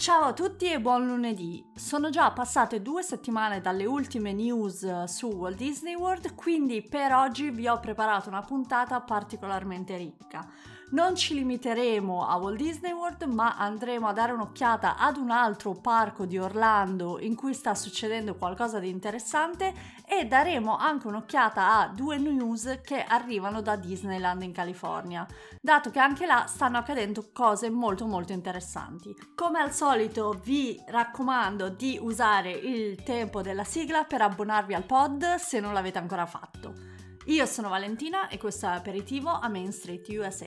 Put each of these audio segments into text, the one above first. Ciao a tutti e buon lunedì! Sono già passate 2 settimane dalle ultime news su Walt Disney World, quindi per oggi vi ho preparato una puntata particolarmente ricca. Non ci limiteremo a Walt Disney World, ma andremo a dare un'occhiata ad un altro parco di Orlando in cui sta succedendo qualcosa di interessante e daremo anche un'occhiata a 2 news che arrivano da Disneyland in California, dato che anche là stanno accadendo cose molto interessanti. Come al solito vi raccomando di usare il tempo della sigla per abbonarvi al pod se non l'avete ancora fatto. Io sono Valentina e questo è Aperitivo a Main Street USA.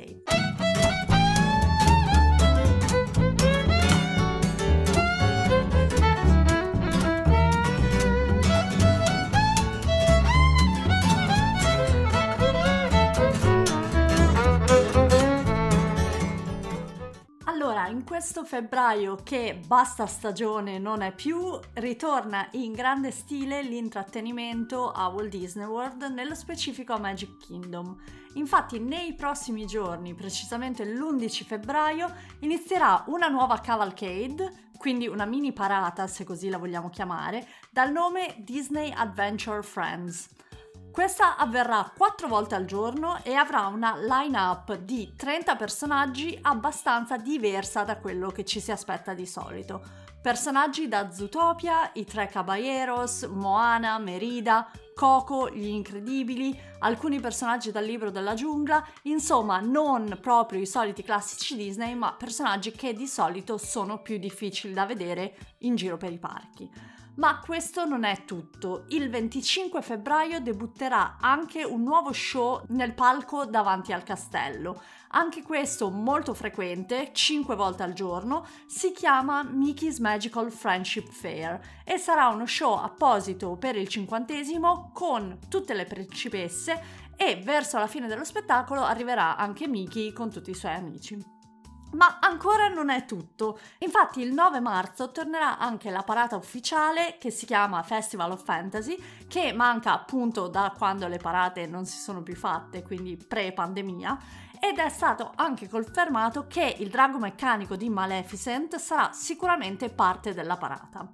Allora, in questo febbraio che basta stagione non è più, ritorna in grande stile l'intrattenimento a Walt Disney World, nello specifico a Magic Kingdom. Infatti nei prossimi giorni, precisamente l'11 febbraio, inizierà una nuova cavalcade, quindi una mini parata, se così la vogliamo chiamare, dal nome Disney Adventure Friends. Questa avverrà 4 volte al giorno e avrà una line-up di 30 personaggi abbastanza diversa da quello che ci si aspetta di solito. Personaggi da Zootopia, i Tre Caballeros, Moana, Merida, Coco, gli Incredibili, alcuni personaggi dal Libro della Giungla, insomma non proprio i soliti classici Disney, ma personaggi che di solito sono più difficili da vedere in giro per i parchi. Ma questo non è tutto, il 25 febbraio debutterà anche un nuovo show nel palco davanti al castello, anche questo molto frequente, 5 volte al giorno, si chiama Mickey's Magical Friendship Fair e sarà uno show apposito per il 50° con tutte le principesse e verso la fine dello spettacolo arriverà anche Mickey con tutti i suoi amici. Ma ancora non è tutto, infatti il 9 marzo tornerà anche la parata ufficiale che si chiama Festival of Fantasy, che manca appunto da quando le parate non si sono più fatte, quindi pre-pandemia, ed è stato anche confermato che il drago meccanico di Maleficent sarà sicuramente parte della parata.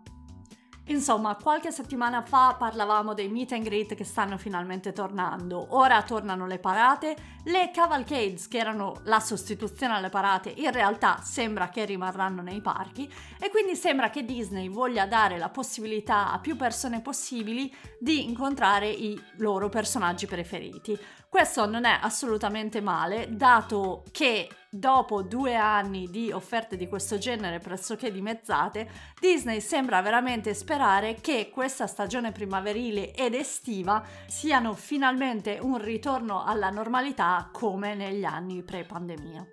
Insomma, qualche settimana fa parlavamo dei meet and greet che stanno finalmente tornando, ora tornano le parate, le cavalcades che erano la sostituzione alle parate in realtà sembra che rimarranno nei parchi e quindi sembra che Disney voglia dare la possibilità a più persone possibili di incontrare i loro personaggi preferiti. Questo non è assolutamente male, dato che dopo 2 anni di offerte di questo genere pressoché dimezzate, Disney sembra veramente sperare che questa stagione primaverile ed estiva siano finalmente un ritorno alla normalità come negli anni pre-pandemia.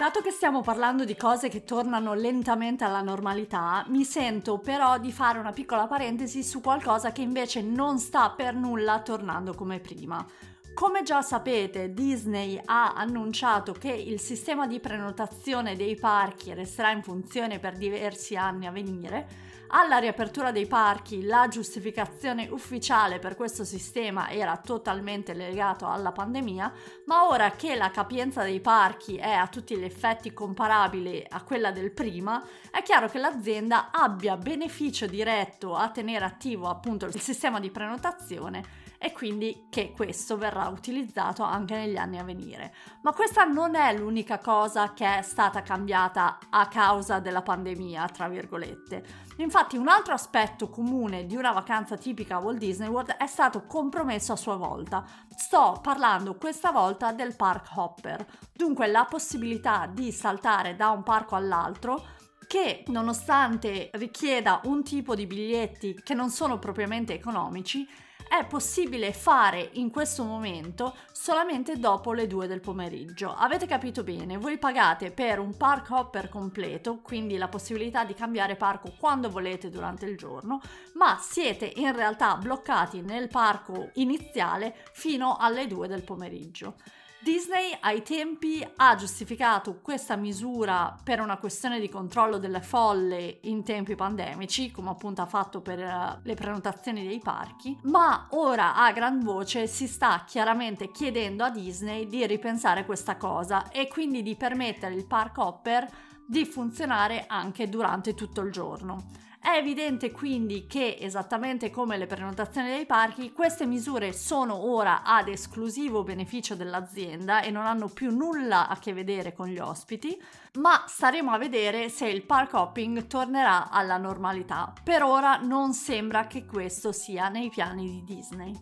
Dato che stiamo parlando di cose che tornano lentamente alla normalità, mi sento però di fare una piccola parentesi su qualcosa che invece non sta per nulla tornando come prima. Come già sapete, Disney ha annunciato che il sistema di prenotazione dei parchi resterà in funzione per diversi anni a venire. Alla riapertura dei parchi, la giustificazione ufficiale per questo sistema era totalmente legata alla pandemia, ma ora che la capienza dei parchi è a tutti gli effetti comparabile a quella del prima, è chiaro che l'azienda abbia beneficio diretto a tenere attivo appunto il sistema di prenotazione e quindi che questo verrà utilizzato anche negli anni a venire. Ma questa non è l'unica cosa che è stata cambiata a causa della pandemia, tra virgolette. Infatti un altro aspetto comune di una vacanza tipica a Walt Disney World è stato compromesso a sua volta. Sto parlando questa volta del park hopper, dunque la possibilità di saltare da un parco all'altro, che nonostante richieda un tipo di biglietti che non sono propriamente economici, è possibile fare in questo momento solamente dopo le 2 del pomeriggio. Avete capito bene, voi pagate per un park hopper completo, quindi la possibilità di cambiare parco quando volete durante il giorno, ma siete in realtà bloccati nel parco iniziale fino alle 2 del pomeriggio. Disney ai tempi ha giustificato questa misura per una questione di controllo delle folle in tempi pandemici, come appunto ha fatto per le prenotazioni dei parchi, ma ora a gran voce si sta chiaramente chiedendo a Disney di ripensare questa cosa e quindi di permettere il park hopper di funzionare anche durante tutto il giorno. È evidente quindi che, esattamente come le prenotazioni dei parchi, queste misure sono ora ad esclusivo beneficio dell'azienda e non hanno più nulla a che vedere con gli ospiti, ma staremo a vedere se il park hopping tornerà alla normalità. Per ora non sembra che questo sia nei piani di Disney.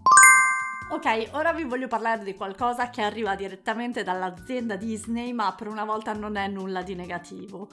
Ok, ora vi voglio parlare di qualcosa che arriva direttamente dall'azienda Disney, ma per una volta non è nulla di negativo.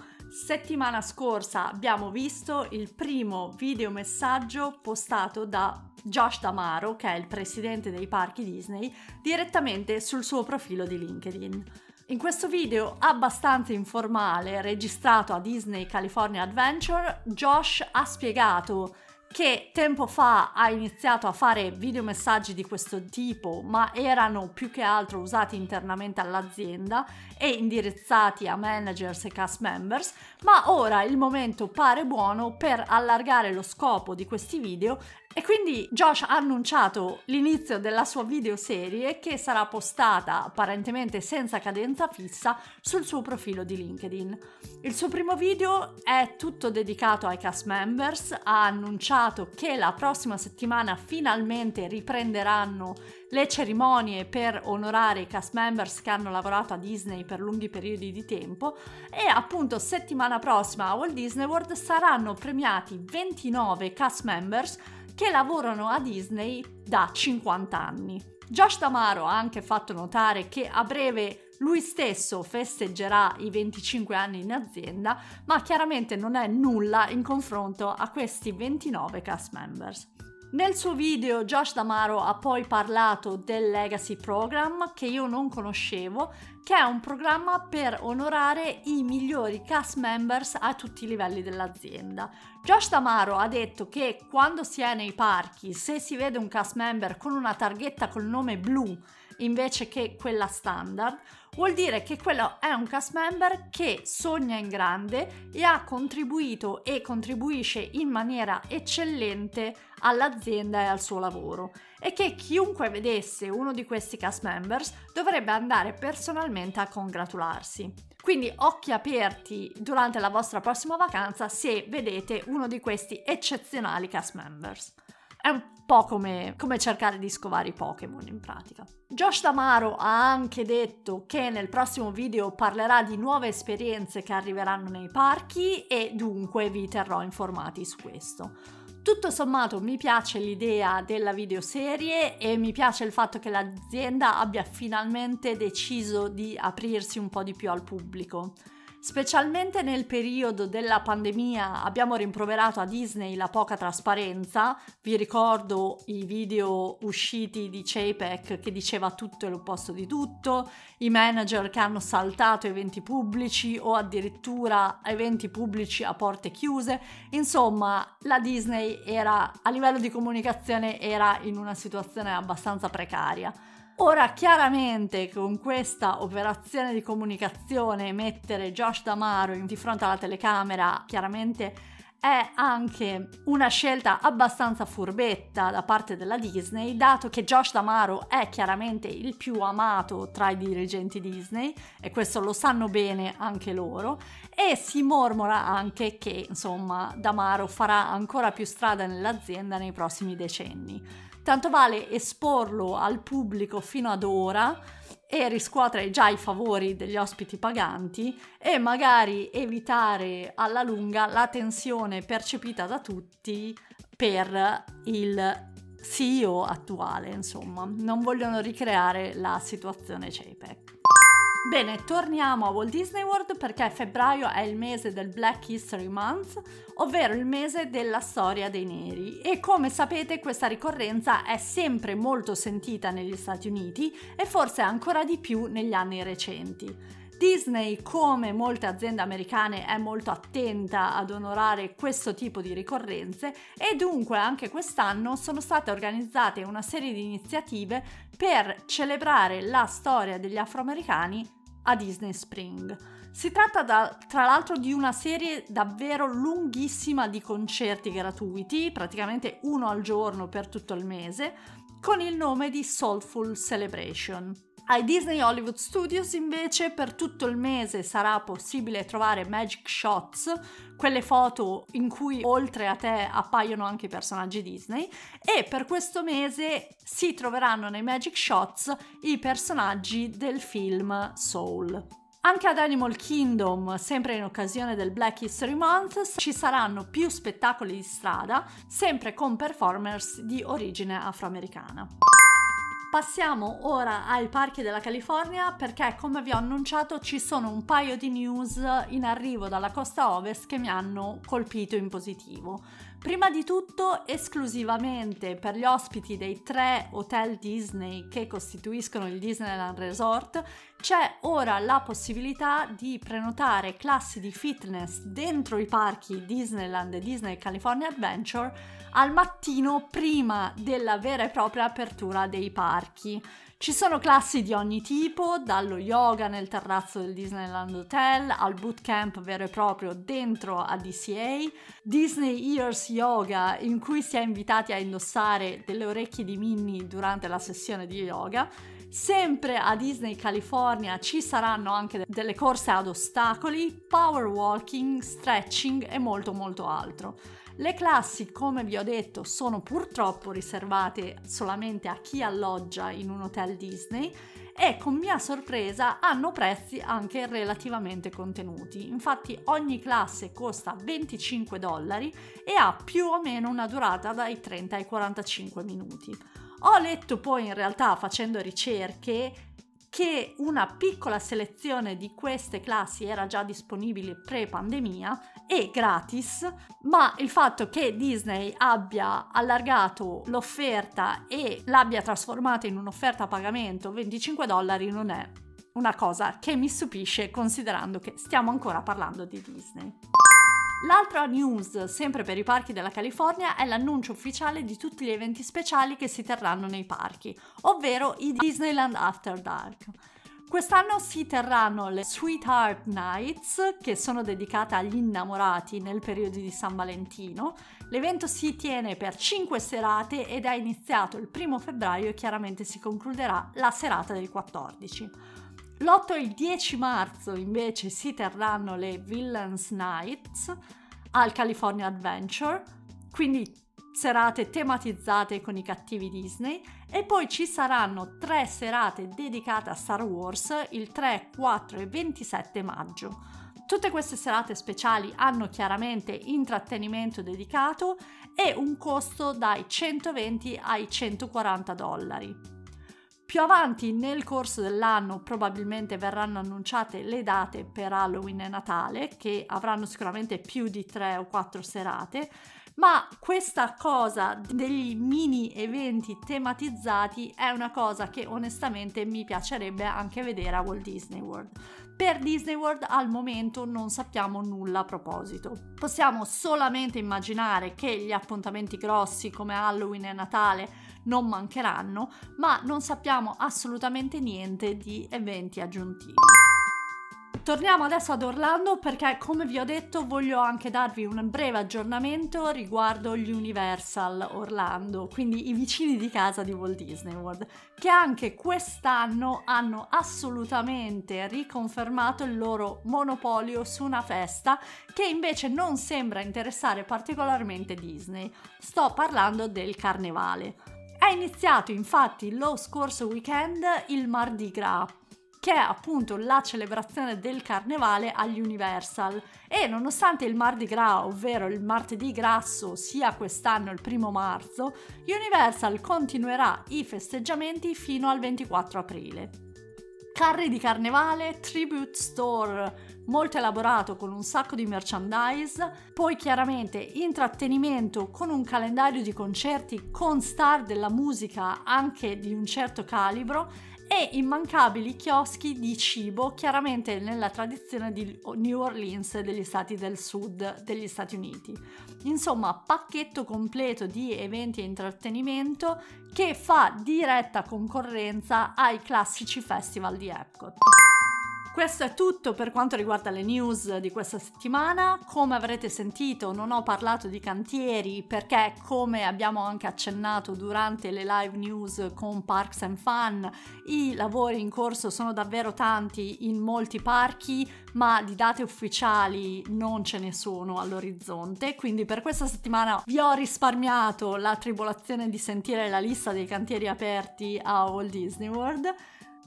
Settimana scorsa abbiamo visto il primo videomessaggio postato da Josh D'Amaro, che è il presidente dei parchi Disney, direttamente sul suo profilo di LinkedIn. In questo video abbastanza informale, registrato a Disney California Adventure, Josh ha spiegato che tempo fa ha iniziato a fare videomessaggi di questo tipo, ma erano più che altro usati internamente all'azienda e indirizzati a managers e cast members, ma ora il momento pare buono per allargare lo scopo di questi video e quindi Josh ha annunciato l'inizio della sua videoserie, che sarà postata apparentemente senza cadenza fissa sul suo profilo di LinkedIn. Il suo primo video è tutto dedicato ai cast members, ha annunciato che la prossima settimana finalmente riprenderanno le cerimonie per onorare i cast members che hanno lavorato a Disney per lunghi periodi di tempo e appunto settimana prossima a Walt Disney World saranno premiati 29 cast members che lavorano a Disney da 50 anni. Josh D'Amaro ha anche fatto notare che a breve lui stesso festeggerà i 25 anni in azienda, ma chiaramente non è nulla in confronto a questi 29 cast members. Nel suo video Josh D'Amaro ha poi parlato del Legacy Program, che io non conoscevo, che è un programma per onorare i migliori cast members a tutti i livelli dell'azienda. Josh D'Amaro ha detto che quando si è nei parchi, se si vede un cast member con una targhetta col nome blu invece che quella standard, vuol dire che quello è un cast member che sogna in grande e ha contribuito e contribuisce in maniera eccellente all'azienda e al suo lavoro, e che chiunque vedesse uno di questi cast members dovrebbe andare personalmente a congratularsi. Quindi occhi aperti durante la vostra prossima vacanza se vedete uno di questi eccezionali cast members. È un po' come cercare di scovare i Pokémon in pratica. Josh D'Amaro ha anche detto che nel prossimo video parlerà di nuove esperienze che arriveranno nei parchi e dunque vi terrò informati su questo. Tutto sommato mi piace l'idea della videoserie e mi piace il fatto che l'azienda abbia finalmente deciso di aprirsi un po' di più al pubblico. Specialmente nel periodo della pandemia abbiamo rimproverato a Disney la poca trasparenza. Vi ricordo i video usciti di JPEC che diceva tutto e l'opposto di tutto, i manager che hanno saltato eventi pubblici o addirittura eventi pubblici a porte chiuse. Insomma, la Disney a livello di comunicazione era in una situazione abbastanza precaria. Ora chiaramente con questa operazione di comunicazione mettere Josh D'Amaro di fronte alla telecamera chiaramente è anche una scelta abbastanza furbetta da parte della Disney, dato che Josh D'Amaro è chiaramente il più amato tra i dirigenti Disney e questo lo sanno bene anche loro, e si mormora anche che insomma D'Amaro farà ancora più strada nell'azienda nei prossimi decenni. Tanto vale esporlo al pubblico fino ad ora e riscuotere già i favori degli ospiti paganti e magari evitare alla lunga la tensione percepita da tutti per il CEO attuale, insomma. Non vogliono ricreare la situazione JPEG. Bene, torniamo a Walt Disney World perché febbraio è il mese del Black History Month, ovvero il mese della storia dei neri, e come sapete questa ricorrenza è sempre molto sentita negli Stati Uniti e forse ancora di più negli anni recenti. Disney, come molte aziende americane, è molto attenta ad onorare questo tipo di ricorrenze e dunque anche quest'anno sono state organizzate una serie di iniziative per celebrare la storia degli afroamericani a Disney Spring. Si tratta tra l'altro di una serie davvero lunghissima di concerti gratuiti, praticamente uno al giorno per tutto il mese, con il nome di Soulful Celebration. Ai Disney Hollywood Studios invece per tutto il mese sarà possibile trovare Magic Shots, quelle foto in cui oltre a te appaiono anche i personaggi Disney, e per questo mese si troveranno nei Magic Shots i personaggi del film Soul. Anche ad Animal Kingdom, sempre in occasione del Black History Month, ci saranno più spettacoli di strada, sempre con performers di origine afroamericana. Passiamo ora ai parchi della California perché, come vi ho annunciato, ci sono un paio di news in arrivo dalla costa ovest che mi hanno colpito in positivo. Prima di tutto, esclusivamente per gli ospiti dei 3 hotel Disney che costituiscono il Disneyland Resort, c'è ora la possibilità di prenotare classi di fitness dentro i parchi Disneyland e Disney California Adventure al mattino prima della vera e propria apertura dei parchi. Ci sono classi di ogni tipo, dallo yoga nel terrazzo del Disneyland Hotel al bootcamp vero e proprio dentro a DCA, Disney Ears Yoga in cui si è invitati a indossare delle orecchie di Minnie durante la sessione di yoga. Sempre a Disney California ci saranno anche delle corse ad ostacoli, power walking, stretching e molto molto altro. Le classi, come vi ho detto, sono purtroppo riservate solamente a chi alloggia in un hotel Disney e, con mia sorpresa, hanno prezzi anche relativamente contenuti. Infatti ogni classe costa $25 e ha più o meno una durata dai 30 ai 45 minuti. Ho letto poi, in realtà, facendo ricerche, che una piccola selezione di queste classi era già disponibile pre-pandemia e gratis, ma il fatto che Disney abbia allargato l'offerta e l'abbia trasformata in un'offerta a pagamento $25 non è una cosa che mi stupisce, considerando che stiamo ancora parlando di Disney. L'altra news, sempre per i parchi della California, è l'annuncio ufficiale di tutti gli eventi speciali che si terranno nei parchi, ovvero i Disneyland After Dark. Quest'anno si terranno le Sweetheart Nights, che sono dedicate agli innamorati nel periodo di San Valentino. L'evento si tiene per 5 serate ed è iniziato il 1 febbraio e chiaramente si concluderà la serata del 14. L'8 e il 10 marzo invece si terranno le Villains Nights al California Adventure, quindi serate tematizzate con i cattivi Disney, e poi ci saranno 3 serate dedicate a Star Wars il 3, 4 e 27 maggio. Tutte queste serate speciali hanno chiaramente intrattenimento dedicato e un costo dai $120 ai $140. Più avanti nel corso dell'anno probabilmente verranno annunciate le date per Halloween e Natale, che avranno sicuramente più di 3 o 4 serate, ma questa cosa degli mini eventi tematizzati è una cosa che onestamente mi piacerebbe anche vedere a Walt Disney World. Per Disney World al momento non sappiamo nulla a proposito. Possiamo solamente immaginare che gli appuntamenti grossi come Halloween e Natale non mancheranno, ma non sappiamo assolutamente niente di eventi aggiuntivi. Torniamo adesso ad Orlando perché, come vi ho detto, voglio anche darvi un breve aggiornamento riguardo gli Universal Orlando, quindi i vicini di casa di Walt Disney World, che anche quest'anno hanno assolutamente riconfermato il loro monopolio su una festa che invece non sembra interessare particolarmente Disney. Sto parlando del Carnevale. È iniziato infatti lo scorso weekend il Mardi Gras, che è appunto la celebrazione del carnevale agli Universal, e nonostante il Mardi Gras, ovvero il martedì grasso, sia quest'anno il 1 marzo, Universal continuerà i festeggiamenti fino al 24 aprile. Carri di carnevale, tribute store molto elaborato con un sacco di merchandise, poi chiaramente intrattenimento con un calendario di concerti con star della musica anche di un certo calibro e immancabili chioschi di cibo, chiaramente nella tradizione di New Orleans e degli stati del sud degli Stati Uniti. Insomma, pacchetto completo di eventi e intrattenimento che fa diretta concorrenza ai classici festival di Epcot. Questo è tutto per quanto riguarda le news di questa settimana. Come avrete sentito, non ho parlato di cantieri perché, come abbiamo anche accennato durante le live news con Parks and Fun, i lavori in corso sono davvero tanti in molti parchi, ma di date ufficiali non ce ne sono all'orizzonte, quindi per questa settimana vi ho risparmiato la tribolazione di sentire la lista dei cantieri aperti a Walt Disney World.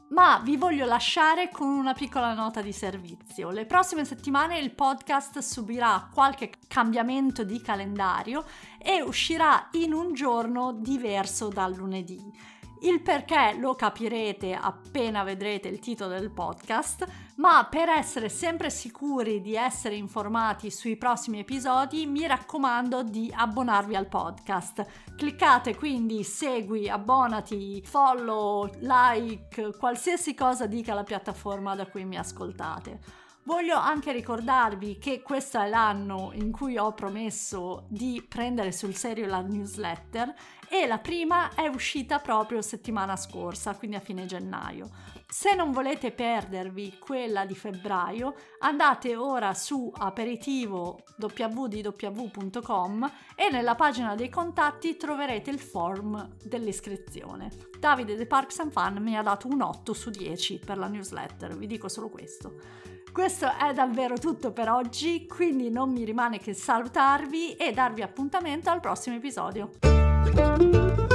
Ma vi voglio lasciare con una piccola nota di servizio. Le prossime settimane il podcast subirà qualche cambiamento di calendario e uscirà in un giorno diverso dal lunedì. Il perché lo capirete appena vedrete il titolo del podcast, ma per essere sempre sicuri di essere informati sui prossimi episodi, mi raccomando di abbonarvi al podcast. Cliccate quindi segui, abbonati, follow, like, qualsiasi cosa dica la piattaforma da cui mi ascoltate. Voglio anche ricordarvi che questo è l'anno in cui ho promesso di prendere sul serio la newsletter e la prima è uscita proprio settimana scorsa, quindi a fine gennaio. Se non volete perdervi quella di febbraio, andate ora su aperitivo.com e nella pagina dei contatti troverete il form dell'iscrizione. Davide di Parks and Fun mi ha dato un 8 su 10 per la newsletter, vi dico solo questo. Questo è davvero tutto per oggi, quindi non mi rimane che salutarvi e darvi appuntamento al prossimo episodio.